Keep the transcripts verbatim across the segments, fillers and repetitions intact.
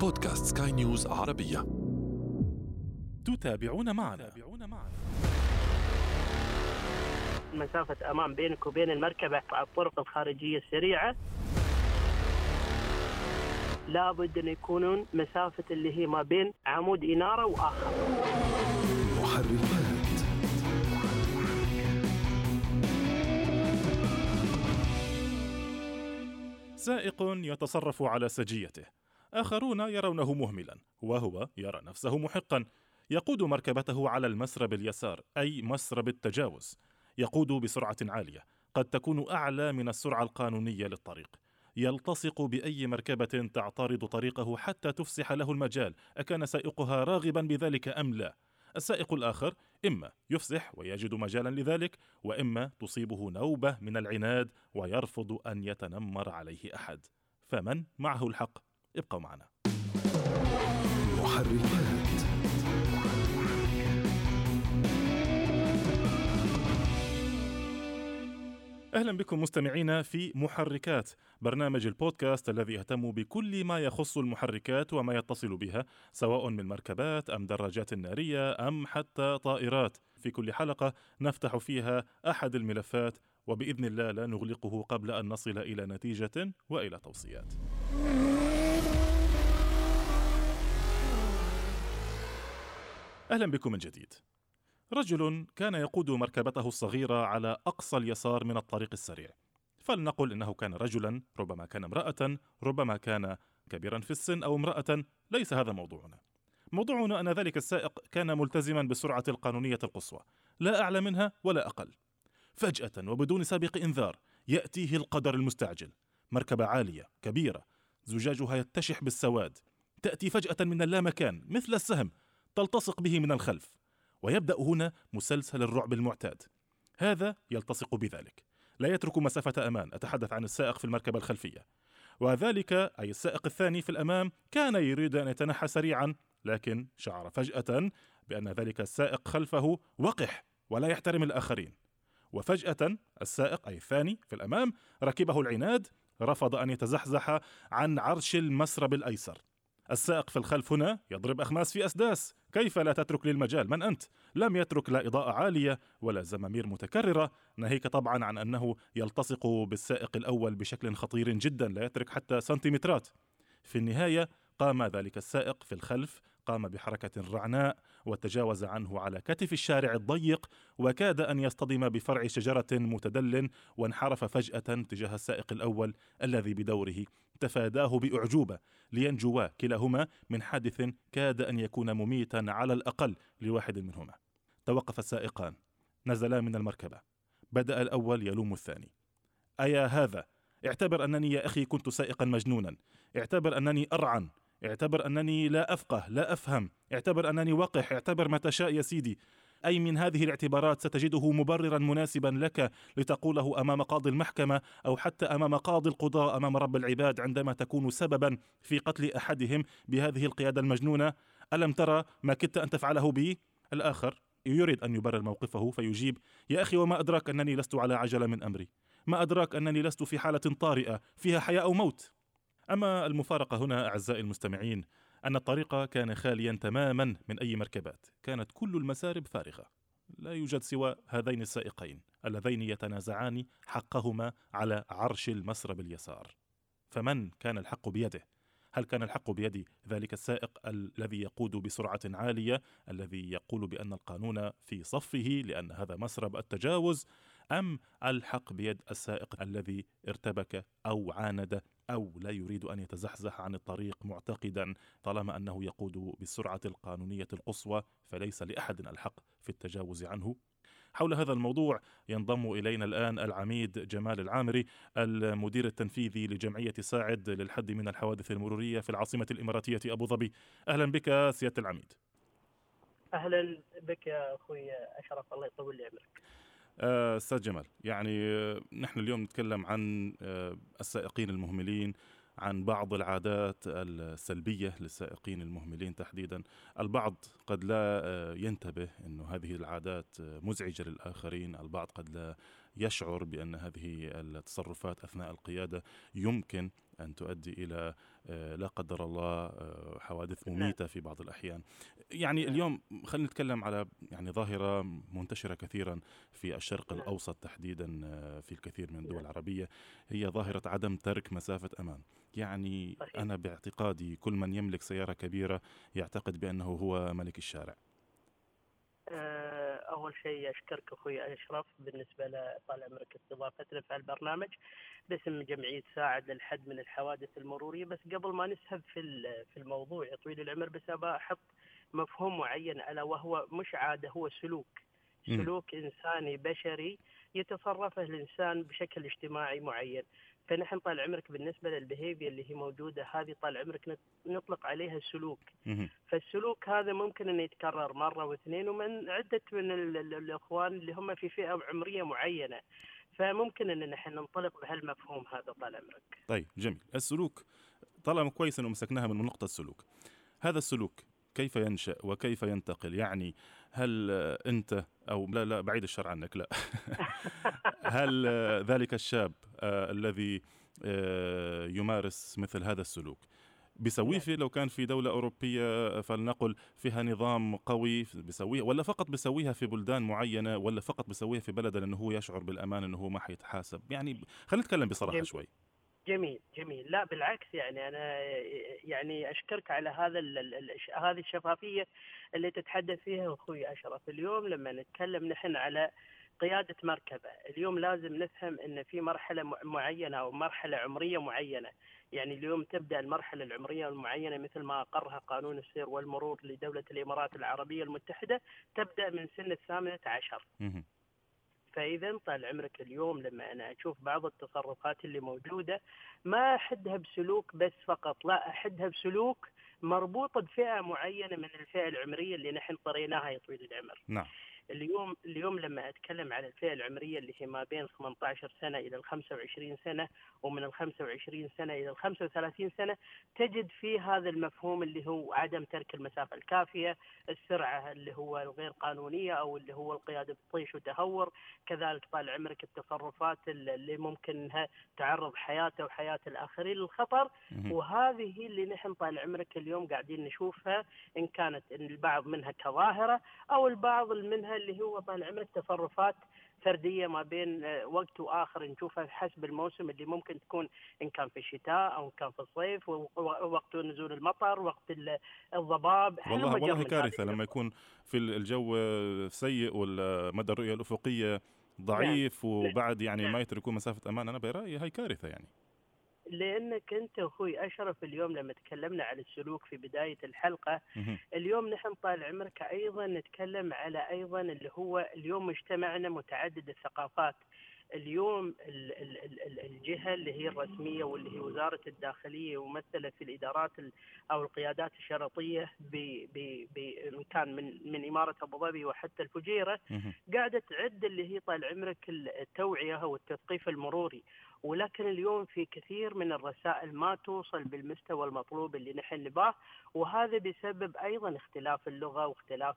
بودكاست سكاي نيوز عربية. تتابعون معنا مسافة أمام بينك وبين المركبة على الطرق الخارجية السريعة لابد أن يكونون مسافة اللي هي ما بين عمود إنارة وآخر. محركات سائق يتصرف على سجيته، آخرون يرونه مهملا وهو يرى نفسه محقا. يقود مركبته على المسرب اليسار أي مسرب التجاوز، يقود بسرعة عالية قد تكون أعلى من السرعة القانونية للطريق، يلتصق بأي مركبة تعترض طريقه حتى تفسح له المجال. أكان سائقها راغبا بذلك أم لا؟ السائق الآخر إما يفسح ويجد مجالا لذلك، وإما تصيبه نوبة من العناد ويرفض أن يتنمر عليه أحد. فمن معه الحق؟ ابقوا معنا. محركات أهلا بكم مستمعينا في محركات، برنامج البودكاست الذي يهتم بكل ما يخص المحركات وما يتصل بها، سواء من مركبات أم دراجات نارية أم حتى طائرات. في كل حلقة نفتح فيها أحد الملفات، وبإذن الله لا نغلقه قبل أن نصل إلى نتيجة وإلى توصيات. أهلا بكم من جديد. رجل كان يقود مركبته الصغيرة على أقصى اليسار من الطريق السريع، فلنقل إنه كان رجلا، ربما كان امرأة، ربما كان كبيرا في السن أو امرأة، ليس هذا موضوعنا. موضوعنا أن ذلك السائق كان ملتزما بالسرعة القانونية القصوى، لا أعلى منها ولا أقل. فجأة وبدون سابق إنذار يأتيه القدر المستعجل، مركبة عالية كبيرة زجاجها يتشح بالسواد، تأتي فجأة من اللامكان مثل السهم، تلتصق به من الخلف، ويبدأ هنا مسلسل الرعب المعتاد. هذا يلتصق بذلك، لا يترك مسافة أمان، أتحدث عن السائق في المركبة الخلفية، وذلك أي السائق الثاني في الأمام كان يريد أن يتنحى سريعا، لكن شعر فجأة بأن ذلك السائق خلفه وقح ولا يحترم الآخرين، وفجأة السائق أي الثاني في الأمام ركبه العناد، رفض أن يتزحزح عن عرش المسرب الأيسر. السائق في الخلف هنا يضرب أخماس في أسداس، كيف لا تترك للمجال؟ من أنت؟ لم يترك لا إضاءة عالية ولا زمامير متكررة، ناهيك طبعا عن أنه يلتصق بالسائق الأول بشكل خطير جدا، لا يترك حتى سنتيمترات. في النهاية قام ذلك السائق في الخلف قام بحركة رعناء وتجاوز عنه على كتف الشارع الضيق، وكاد أن يصطدم بفرع شجرة متدل، وانحرف فجأة تجاه السائق الأول الذي بدوره تفاداه بأعجوبة لينجوا كلاهما من حادث كاد أن يكون مميتا على الأقل لواحد منهما. توقف السائقان، نزلا من المركبة، بدأ الأول يلوم الثاني. أيا هذا، اعتبر أنني يا أخي كنت سائقا مجنونا، اعتبر أنني أرعن، اعتبر أنني لا أفقه لا أفهم، اعتبر أنني وقح، اعتبر ما تشاء يا سيدي. أي من هذه الاعتبارات ستجده مبررا مناسبا لك لتقوله أمام قاضي المحكمة أو حتى أمام قاضي القضاء أمام رب العباد عندما تكون سببا في قتل أحدهم بهذه القيادة المجنونة. ألم ترى ما كدت أن تفعله بي؟ الآخر يريد أن يبرر موقفه فيجيب: يا أخي وما أدراك أنني لست على عجلة من أمري، ما أدراك أنني لست في حالة طارئة فيها حياة أو موت. أما المفارقة هنا أعزائي المستمعين أن الطريق كان خاليا تماما من أي مركبات، كانت كل المسارب فارغة، لا يوجد سوى هذين السائقين اللذين يتنازعان حقهما على عرش المسرب اليسار. فمن كان الحق بيده؟ هل كان الحق بيد ذلك السائق الذي يقود بسرعة عالية، الذي يقول بأن القانون في صفه لأن هذا مسرب التجاوز، أم الحق بيد السائق الذي ارتبك أو عاند أو لا يريد أن يتزحزح عن الطريق، معتقدا طالما أنه يقود بالسرعة القانونية القصوى فليس لأحد الحق في التجاوز عنه؟ حول هذا الموضوع ينضم إلينا الآن العميد جمال العامري، المدير التنفيذي لجمعية ساعد للحد من الحوادث المرورية في العاصمة الإماراتية أبو ظبي. أهلا بك سيادة العميد. أهلا بك يا أخوي أشرف، الله يطول لي عمرك. أستاذ آه جمال، يعني آه نحن اليوم نتكلم عن آه السائقين المهملين، عن بعض العادات السلبية للسائقين المهملين تحديدا. البعض قد لا ينتبه أن هذه العادات مزعجة للآخرين، البعض قد لا يشعر بأن هذه التصرفات أثناء القيادة يمكن أن تؤدي إلى لا قدر الله حوادث مميتة في بعض الأحيان. يعني اليوم خلينا نتكلم على يعني ظاهرة منتشرة كثيرا في الشرق الأوسط تحديدا في الكثير من الدول العربية، هي ظاهرة عدم ترك مسافة أمان. يعني أنا باعتقادي كل من يملك سيارة كبيرة يعتقد بأنه هو ملك الشارع. أول شيء أشكرك أخوي أشرف بالنسبة لطال عمرك استضافتنا في البرنامج باسم جمعية ساعد للحد من الحوادث المرورية. بس قبل ما نسهب في في الموضوع يا طويل العمر، بس أبغى أحط مفهوم معين، ألا وهو مش عادة، هو سلوك سلوك إنساني بشري يتصرفه الإنسان بشكل اجتماعي معين. فنحن طال عمرك بالنسبة للبيهيفير اللي هي موجودة هذه طال عمرك نطلق عليها السلوك. فالسلوك هذا ممكن أن يتكرر مرة واثنين ومن عدة من الأخوان اللي هم في فئة عمرية معينة، فممكن أن نحن ننطلق بهالمفهوم هذا طال عمرك. طيب جميل، السلوك طالما كويس أنه مسكناها من نقطة السلوك. هذا السلوك كيف ينشأ وكيف ينتقل؟ يعني هل أنت أو لا لا بعيد الشر عنك لا هل ذلك الشاب آه الذي آه يمارس مثل هذا السلوك بيسويه لو كان في دولة أوروبية فلنقل فيها نظام قوي بيسويه، ولا فقط بيسويها في بلدان معينة، ولا فقط بيسويها في بلد لأنه هو يشعر بالأمان أنه هو ما حيتحاسب؟ يعني خلينا نتكلم بصراحة شوي. جميل جميل، لا بالعكس، يعني أنا يعني أشكرك على هذا هذه الشفافية اللي تتحدث فيها أخوي أشرف. اليوم لما نتكلم نحن على قيادة مركبة، اليوم لازم نفهم أن في مرحلة معينة أو مرحلة عمرية معينة. يعني اليوم تبدأ المرحلة العمرية المعينة مثل ما أقرها قانون السير والمرور لدولة الإمارات العربية المتحدة تبدأ من سن الثامنة عشر. فإذا طال عمرك اليوم لما أنا أشوف بعض التصرفات اللي موجودة ما أحدها بسلوك بس فقط، لا أحدها بسلوك مربوطة بفئة معينة من الفئة العمرية اللي نحن طريناها يا طويل العمر. نعم. اليوم اليوم لما أتكلم على الفئة العمرية اللي هي ما بين ثمانية عشر سنة إلى خمسة وعشرين سنة، ومن ال خمسة وعشرين سنة إلى خمسة وثلاثين سنة، تجد في هذا المفهوم اللي هو عدم ترك المسافة الكافية، السرعة اللي هو الغير قانونية أو اللي هو القيادة بطيش وتهور، كذلك طال عمرك التصرفات اللي ممكن أنها تعرض حياته وحياة الآخرين للخطر. وهذه اللي نحن طال عمرك اليوم قاعدين نشوفها، إن كانت البعض منها كظاهرة أو البعض منها اللي هو طال عمرك تصرفات فردية ما بين وقت وآخر نشوفها حسب الموسم اللي ممكن تكون، إن كان في الشتاء أو إن كان في الصيف، ووقت نزول المطر، وقت الضباب. والله, والله كارثة لما يكون في الجو سيء والمدى الرؤية الأفقية ضعيف وبعد يعني ما يتركوا مسافة أمان. أنا برأيي هاي كارثة، يعني لأنك أنت أخوي أشرف اليوم لما تكلمنا على السلوك في بداية الحلقة، اليوم نحن طال عمرك أيضا نتكلم على أيضا اللي هو اليوم مجتمعنا متعدد الثقافات. اليوم الجهة اللي هي الرسمية واللي هي وزارة الداخلية ومثلت في الإدارات أو القيادات الشرطية بمكان من من إمارة أبوظبي وحتى الفجيرة قاعدة تعد اللي هي طال عمرك التوعية والتثقيف المروري، ولكن اليوم في كثير من الرسائل ما توصل بالمستوى المطلوب اللي نحن نباه، وهذا بسبب أيضا اختلاف اللغة واختلاف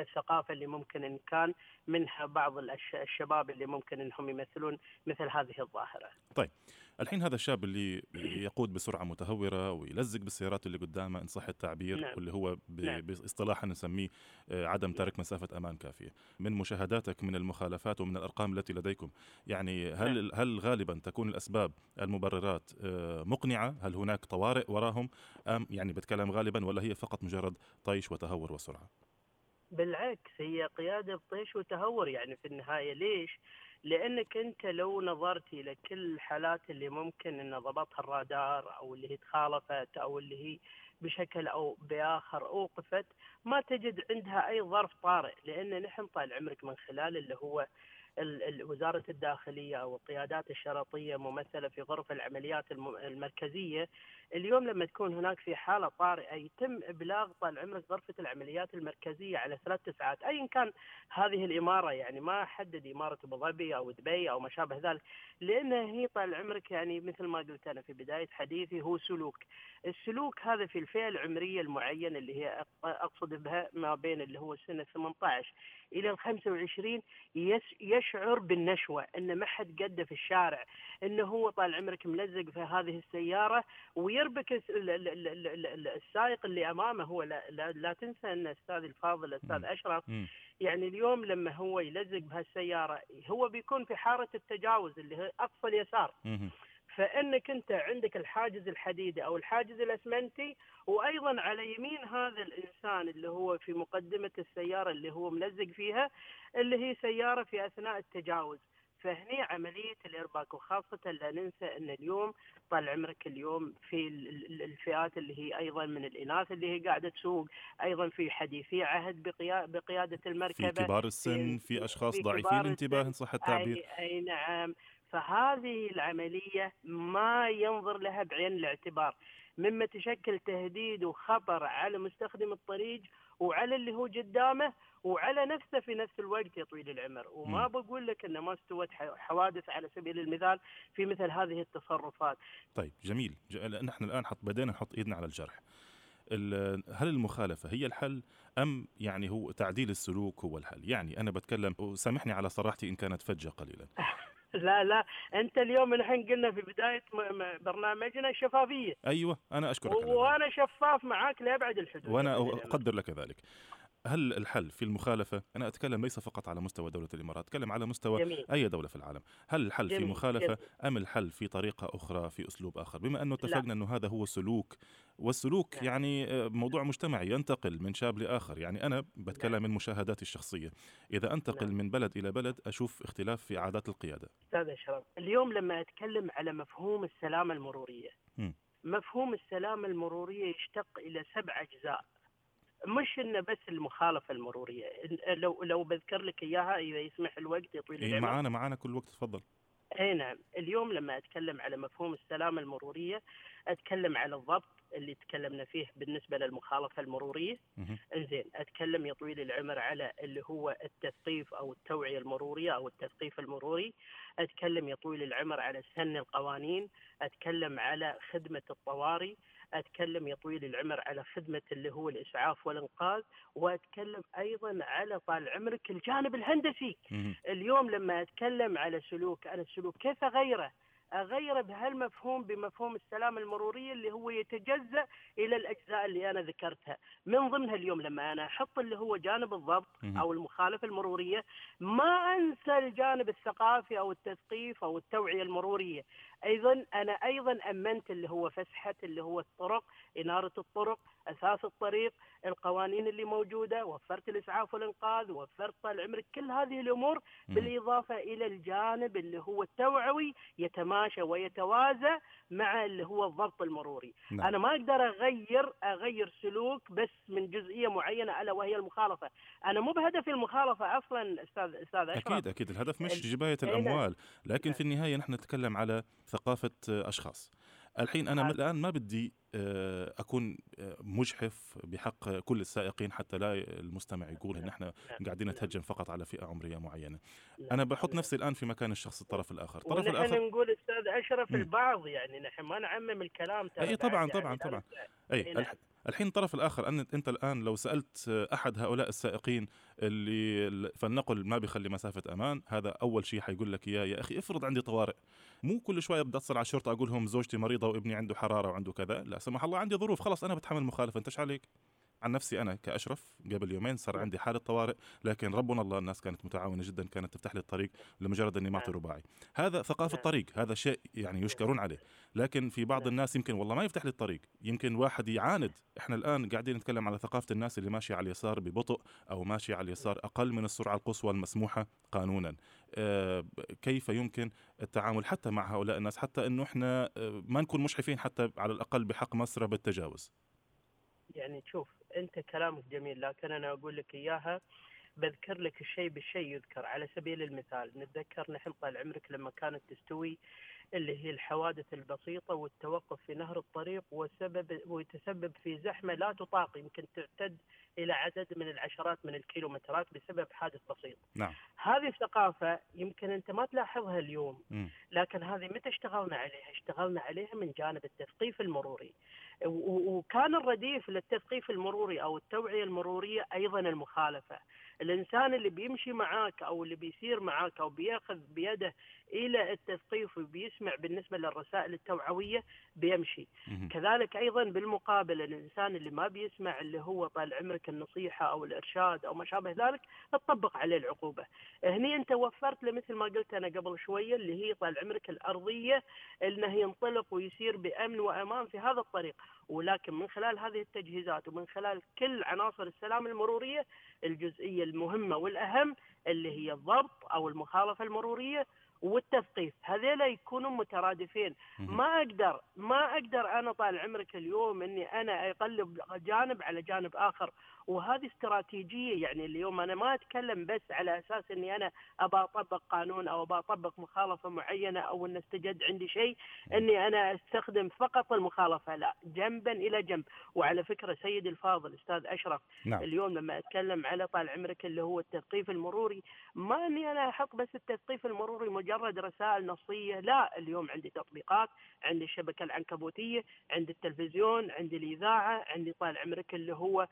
الثقافة اللي ممكن إن كان منها بعض الشباب اللي ممكن إنهم يمثلون مثل هذه الظاهرة. طيب الحين هذا الشاب اللي يقود بسرعة متهورة ويلزق بالسيارات اللي قدامه إن صح التعبير، نعم. واللي هو باصطلاحا نسميه عدم ترك مسافة أمان كافية. من مشاهداتك من المخالفات ومن الأرقام التي لديكم، يعني هل نعم. هل غالبا تكون الأسباب المبررات مقنعة؟ هل هناك طوارئ وراهم؟ أم يعني بتكلم غالبا، ولا هي فقط مجرد طيش وتهور وسرعة؟ بالعكس هي قيادة بطيش وتهور يعني في النهاية. ليش؟ لأنك أنت لو نظرت إلى كل الحالات اللي ممكن أن ضبطها الرادار أو اللي هي تخالفت أو اللي هي بشكل أو بآخر أوقفت، ما تجد عندها أي ظرف طارئ، لأن نحن طال عمرك من خلال اللي هو وزارة الداخلية أو القيادات الشرطية ممثلة في غرف العمليات المركزية. اليوم لما تكون هناك في حالة طارئة يتم إبلاغ طال عمرك غرفة العمليات المركزية على ثلاث ساعات، أي كان هذه الإمارة، يعني ما حدد إمارة أبوظبي أو دبي أو ما شابه ذلك، لأنها هي طال عمرك يعني مثل ما قلت أنا في بداية حديثي هو سلوك. السلوك هذا في الفئة العمرية المعينة اللي هي أقصد بها ما بين اللي هو سنة ثمانية عشر إلى خمسة وعشرين يش شعور بالنشوة، إن ما حد قده في الشارع، إنه هو طال عمرك ملزق في هذه السيارة ويربك السائق اللي أمامه. هو لا, لا, لا تنسى أن أستاذ الفاضل أستاذ أشرف يعني اليوم لما هو يلزق بهالسيارة هو بيكون في حارة التجاوز اللي هي أقصى اليسار. فإنك أنت عندك الحاجز الحديدي أو الحاجز الأسمنتي، وأيضا على يمين هذا الإنسان اللي هو في مقدمة السيارة اللي هو ملزق فيها اللي هي سيارة في أثناء التجاوز. فهني عملية الإرباك، وخاصة لا ننسى أن اليوم طال عمرك اليوم في الفئات اللي هي أيضا من الإناث اللي هي قاعدة تسوق، أيضا في حديثي عهد بقيادة المركبة، في كبار السن، في أشخاص في ضعيفين الانتباه إن صح التعبير. أي, أي نعم. فهذه العملية ما ينظر لها بعين الاعتبار، مما تشكل تهديد وخطر على مستخدم الطريق وعلى اللي هو قدامه وعلى نفسه في نفس الوقت يا طويل العمر. وما بقول لك أن ما استوت حوادث على سبيل المثال في مثل هذه التصرفات. طيب جميل، نحن الآن حط بدينا نحط إيدنا على الجرح. هل المخالفة هي الحل أم يعني هو تعديل السلوك هو الحل؟ يعني أنا بتكلم وسامحني على صراحتي إن كانت فجة قليلا. لا لا أنت اليوم نحن قلنا في بداية برنامجنا شفافية. أيوة أنا أشكرك، وأنا شفاف معاك لأبعد الحدود وأنا أقدر لك ذلك. هل الحل في المخالفة؟ أنا أتكلم ليس فقط على مستوى دولة الإمارات، أتكلم على مستوى جميل. أي دولة في العالم. هل الحل جميل. في مخالفة جميل. أم الحل في طريقة أخرى في أسلوب آخر؟ بما أنه اتفقنا أنه هذا هو سلوك، والسلوك لا. يعني موضوع مجتمعي ينتقل من شاب لآخر. يعني أنا بتكلم لا. من مشاهداتي الشخصية، إذا أنتقل لا. من بلد إلى بلد أشوف اختلاف في عادات القيادة. أستاذ أشرف اليوم لما أتكلم على مفهوم السلامة المرورية م. مفهوم السلامة المرورية يشتق إلى سبع أجزاء، مش إنه بس المخالفة المرورية. لو لو بذكر لك إياها إذا يسمح الوقت يطول العمر. إيه معانا معانا كل وقت تفضل. إيه نعم. اليوم لما أتكلم على مفهوم السلامة المرورية أتكلم على الضبط اللي تكلمنا فيه بالنسبة للمخالفة المرورية. إنزين أتكلم يطول العمر على اللي هو التثقيف أو التوعية المرورية أو التثقيف المروري. أتكلم يطول العمر على سن القوانين. أتكلم على خدمة الطوارئ. أتكلم يطويل العمر على خدمة اللي هو الإسعاف والإنقاذ. وأتكلم أيضا على طال عمرك الجانب الهندسي. اليوم لما أتكلم على سلوك، أنا السلوك كيف أغيره؟ أغيره بهالمفهوم بمفهوم السلامة المرورية اللي هو يتجزأ إلى الأجزاء اللي أنا ذكرتها. من ضمنها اليوم لما أنا أحط اللي هو جانب الضبط أو المخالفة المرورية ما أنسى الجانب الثقافي أو التثقيف أو التوعية المرورية. أيضا أنا أيضا أمنت اللي هو فسحة اللي هو الطرق، إنارة الطرق، أساس الطريق، القوانين اللي موجودة، وفرت الإسعاف والإنقاذ، وفرت طال عمرك كل هذه الأمور م. بالإضافة إلى الجانب اللي هو التوعوي يتماشى ويتوازى مع اللي هو الضبط المروري. نعم. أنا ما أقدر أغير أغير سلوك بس من جزئية معينة ألا وهي المخالفة. أنا مو بهدف المخالفة أصلا أستاذ أستاذ أشرف. أكيد أكيد الهدف مش جباية الأموال، لكن في النهاية نحن نتكلم على ثقافة أشخاص. الحين أنا الآن ما بدي أكون مجحف بحق كل السائقين حتى لا المستمع يقول إن إحنا قاعدين نتهجم فقط على فئة عمرية معينة. أنا بحط نفسي الآن في مكان الشخص الطرف الآخر. الطرف الآخر نقول أستاذ أشرف م. البعض يعني نحن ما نعمم الكلام. أي طبعا طبعا طبعا. أي الحين الطرف الآخر أن أنت الآن لو سألت أحد هؤلاء السائقين اللي فلنقل ما بيخلي مسافة أمان، هذا أول شيء حيقول لك يا يا أخي افرض عندي طوارئ، مو كل شوية بدي أتصل على الشرطة أقول لهم زوجتي مريضة وابني عنده حرارة وعنده كذا، لا سمح الله عندي ظروف، خلاص أنا بتحمل مخالفة. أنت إيش عليك؟ عن نفسي أنا كأشرف قبل يومين صار عندي حالة طوارئ، لكن ربنا الله الناس كانت متعاونة جدا، كانت تفتح لي الطريق لمجرد أني ما أعطي رباعي. هذا ثقافة الطريق، هذا شيء يعني يشكرون عليه، لكن في بعض الناس يمكن والله ما يفتح لي الطريق، يمكن واحد يعاند. إحنا الآن قاعدين نتكلم على ثقافة الناس اللي ماشي على اليسار ببطء أو ماشي على اليسار أقل من السرعة القصوى المسموحة قانونا. أه كيف يمكن التعامل حتى مع هؤلاء الناس حتى أنه إحنا ما نكون مشحفين حتى على الأقل بحق مسرب بالتجاوز؟ يعني شوف أنت كلامك جميل، لكن أنا أقول لك إياها بذكر لك الشيء بالشيء يذكر. على سبيل المثال نتذكر نحن طال عمرك لما كانت تستوي اللي هي الحوادث البسيطة والتوقف في نهر الطريق وسبب ويتسبب في زحمة لا تطاق، يمكن تعتد إلى عدد من العشرات من الكيلومترات بسبب حادث بسيط. نعم. هذه الثقافة يمكن أنت ما تلاحظها اليوم م. لكن هذه متى اشتغلنا عليها؟ اشتغلنا عليها من جانب التثقيف المروري، وكان الرديف للتثقيف المروري أو التوعية المرورية أيضا المخالفة. الإنسان اللي بيمشي معاك أو اللي بيسير معاك أو بيأخذ بيده إلى التثقيف وبيسمع بالنسبة للرسائل التوعوية بيمشي. كذلك أيضا بالمقابل الإنسان اللي ما بيسمع اللي هو طال عمرك النصيحة أو الإرشاد أو ما شابه ذلك تطبق عليه العقوبة. هني أنت وفرت لمثل ما قلت أنا قبل شوية اللي هي طال عمرك الأرضية أنه ينطلق ويسير بأمن وأمان في هذا الطريق، ولكن من خلال هذه التجهيزات ومن خلال كل عناصر السلام المرورية الجزئية المهمة والأهم اللي هي الضبط أو المخالفة المرورية والتثقيف، هذيلا يكونوا مترادفين. ما أقدر ما أقدر أنا طال عمرك اليوم أني أنا أقلب جانب على جانب آخر، وهذه استراتيجية. يعني اليوم أنا ما أتكلم بس على أساس أني أنا أبى أطبق قانون أو أبى أطبق مخالفة معينة أو أن استجد عندي شيء أني أنا أستخدم فقط المخالفة، لا، جنبا إلى جنب. وعلى فكرة سيد الفاضل أستاذ أشرف، نعم. اليوم لما أتكلم على طال عمرك اللي هو التثقيف المروري، ما أني أنا أحط بس التثقيف المروري مجرد رسائل نصية، لا، اليوم عندي تطبيقات، عندي الشبكة العنكبوتية، عندي التلفزيون، عندي الإذاعة، عندي طال عمرك اللي هو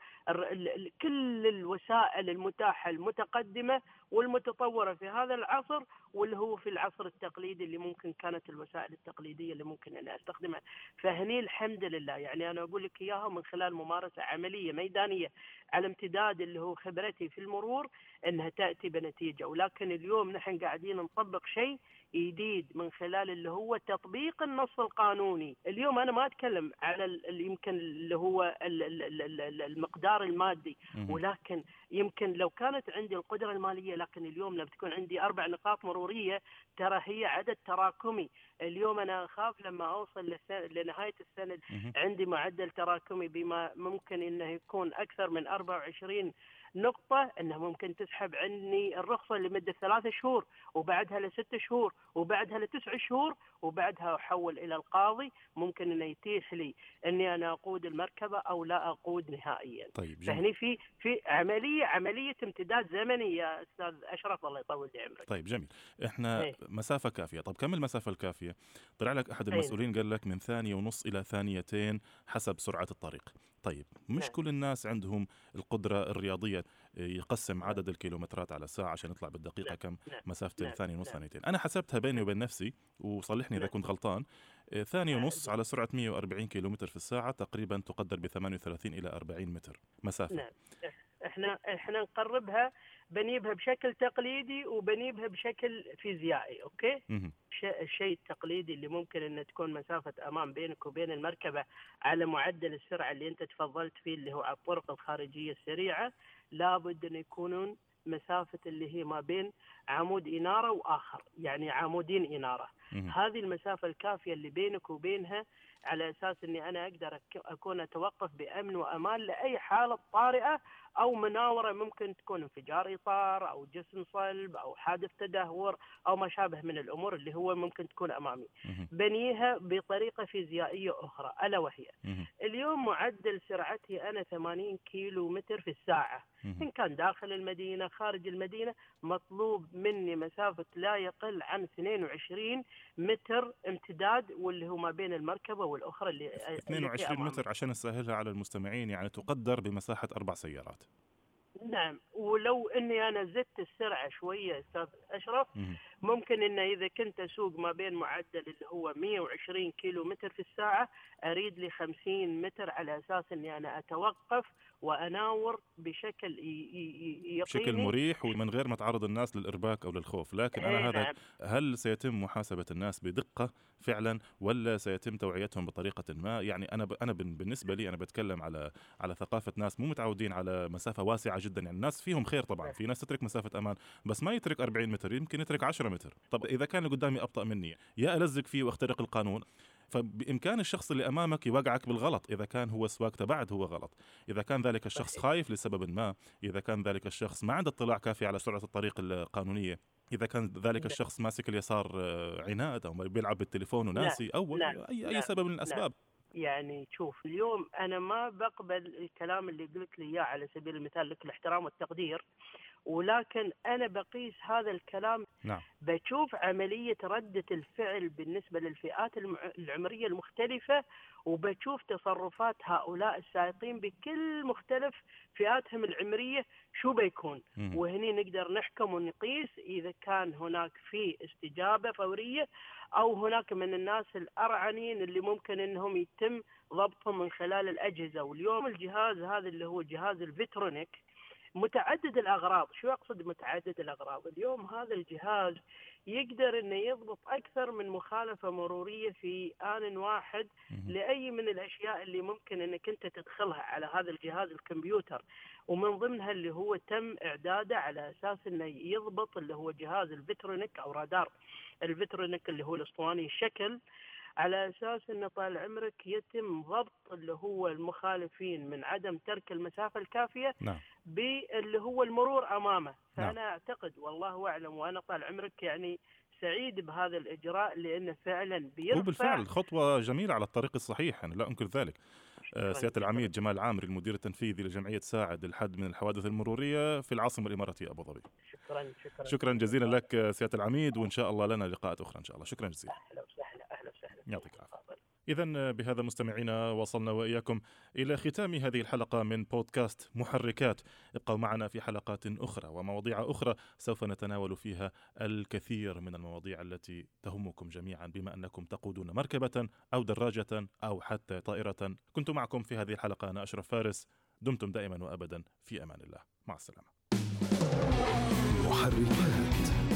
كل الوسائل المتاحة المتقدمة والمتطورة في هذا العصر، واللي هو في العصر التقليدي اللي ممكن كانت الوسائل التقليدية اللي ممكن أنا أستخدمها. فهني الحمد لله، يعني أنا أقول لك إياها من خلال ممارسة عملية ميدانية على امتداد اللي هو خبرتي في المرور أنها تأتي بنتيجة. ولكن اليوم نحن قاعدين نطبق شيء جديد من خلال اللي هو تطبيق النص القانوني. اليوم أنا ما أتكلم على يمكن اللي هو المقدار المادي، ولكن يمكن لو كانت عندي القدرة المالية، لكن اليوم لما تكون عندي أربع نقاط مرورية ترى هي عدد تراكمي. اليوم أنا أخاف لما أوصل لنهاية السنة عندي معدل تراكمي بما ممكن أنه يكون أكثر من أربعة وعشرين نقطة، أنها ممكن تسحب عني الرخصة لمدة ثلاثة شهور وبعدها لستة شهور وبعدها لتسعة شهور، وبعدها أحول إلى القاضي ممكن أن يتيح لي أني أنا أقود المركبة أو لا أقود نهائيا. طيب، فهني في في عملية عملية امتداد زمني يا أستاذ أشرف، الله يطول عمرك. طيب جميل، إحنا هي. مسافة كافية. طب كم المسافة الكافية؟ طلع لك أحد المسؤولين قال لك من ثانية ونص إلى ثانيتين حسب سرعة الطريق. طيب مش هي. كل الناس عندهم القدرة الرياضية يقسم عدد الكيلومترات على الساعة عشان يطلع بالدقيقة كم مسافة الثانية ونص ثانيتين. أنا حسبتها بيني وبين نفسي وصلحني إذا كنت غلطان، ثانية ونص على سرعة مئة وأربعين كيلومتر في الساعة تقريبا تقدر ب ثمانية وثلاثين إلى أربعين متر مسافة. نعم، احنا احنا نقربها، بنيبها بشكل تقليدي وبنيبها بشكل فيزيائي. اوكي، الشيء التقليدي اللي ممكن ان تكون مسافة امان بينك وبين المركبة على معدل السرعة اللي انت تفضلت فيه اللي هو على الطرق الخارجية السريعة، لابد ان يكونون مسافة اللي هي ما بين عمود إنارة وآخر، يعني عمودين إنارة. هذه المسافة الكافية اللي بينك وبينها على أساس أني أنا أقدر أكون أتوقف بأمن وأمان لأي حالة طارئة أو مناورة ممكن تكون انفجار إطار أو جسم صلب أو حادث تدهور أو ما شابه من الأمور اللي هو ممكن تكون أمامي. بنيها بطريقة فيزيائية أخرى، ألا وهي اليوم معدل سرعتي أنا ثمانين كيلو متر في الساعة، إن كان داخل المدينة خارج المدينة مطلوب مني مسافة لا يقل عن اثنين وعشرين متر امتداد، واللي هو ما بين المركبة والأخرى اللي اثنين وعشرين اللي متر عشان نسهلها على المستمعين، يعني تقدر بمساحة أربع سيارات. نعم، ولو أني أنا زدت السرعة شوية أستاذ أشرف، ممكن أنه إذا كنت أسوق ما بين معدل اللي هو مئة وعشرين كيلو متر في الساعة أريد لي خمسين متر على أساس أني أنا أتوقف وأناور بشكل يقيني بشكل مريح ومن غير ما تعرض الناس للإرباك أو للخوف. لكن أنا هذا، هل سيتم محاسبة الناس بدقة فعلا ولا سيتم توعيتهم بطريقة ما؟ يعني أنا ب... أنا بالنسبة لي أنا بتكلم على على ثقافة ناس مو متعودين على مسافة واسعة جدا. يعني الناس فيهم خير طبعا، في ناس تترك مسافة أمان بس ما يترك أربعين متر، يمكن يترك عشرة متر. طب إذا كان اللي قدامي أبطأ مني، يا ألزق فيه واخترق القانون، فبإمكان الشخص اللي أمامك يوقعك بالغلط إذا كان هو سواق تبعد هو غلط، إذا كان ذلك الشخص خايف لسبب ما، إذا كان ذلك الشخص ما عنده اطلاع كافي على سرعة الطريق القانونية، إذا كان ذلك الشخص ماسك اليسار عناد أو بيلعب بالتليفون وناسي أو أي أي سبب من الأسباب. يعني شوف اليوم أنا ما بقبل الكلام اللي قلت لي إياه على سبيل المثال لك الاحترام والتقدير، ولكن أنا بقيس هذا الكلام، نعم. بشوف عملية ردة الفعل بالنسبة للفئات العمرية المختلفة، وبشوف تصرفات هؤلاء السائقين بكل مختلف فئاتهم العمرية شو بيكون، مم. وهني نقدر نحكم ونقيس إذا كان هناك في استجابة فورية أو هناك من الناس الأرعنين اللي ممكن أنهم يتم ضبطهم من خلال الأجهزة. واليوم الجهاز هذا اللي هو جهاز الفيترونيك متعدد الأغراض. شو أقصد متعدد الأغراض؟ اليوم هذا الجهاز يقدر أنه يضبط أكثر من مخالفة مرورية في آن واحد لأي من الأشياء اللي ممكن أنك أنت تدخلها على هذا الجهاز الكمبيوتر، ومن ضمنها اللي هو تم إعداده على أساس أنه يضبط اللي هو جهاز الفيترونيك أو رادار الفيترونيك اللي هو الأسطواني الشكل، على أساس أن طال عمرك يتم ضبط اللي هو المخالفين من عدم ترك المسافة الكافية، نعم. باللي هو المرور أمامه. فأنا نعم. أعتقد والله أعلم، وأنا طال عمرك يعني سعيد بهذا الإجراء لأنه فعلا بيرفع، وبالفعل خطوة جميلة على الطريق الصحيح، يعني لا أنكر ذلك. سيادة العميد جمال عامري، المدير التنفيذي لجمعية ساعد الحد من الحوادث المرورية في العاصمة الإماراتية أبو ظبي، شكرا شكرا, شكرا جزيلا لك سيادة العميد، وإن شاء الله لنا لقاءات أخرى إن شاء الله. شكرا جزيلا، أهلا وسهلا. أهلا وسهلا، يعطيك العافية. إذن بهذا مستمعينا وصلنا وإياكم إلى ختام هذه الحلقة من بودكاست محركات. ابقوا معنا في حلقات أخرى ومواضيع أخرى سوف نتناول فيها الكثير من المواضيع التي تهمكم جميعا، بما أنكم تقودون مركبة أو دراجة أو حتى طائرة. كنت معكم في هذه الحلقة أنا أشرف فارس، دمتم دائما وأبدا في أمان الله، مع السلامة. محركات.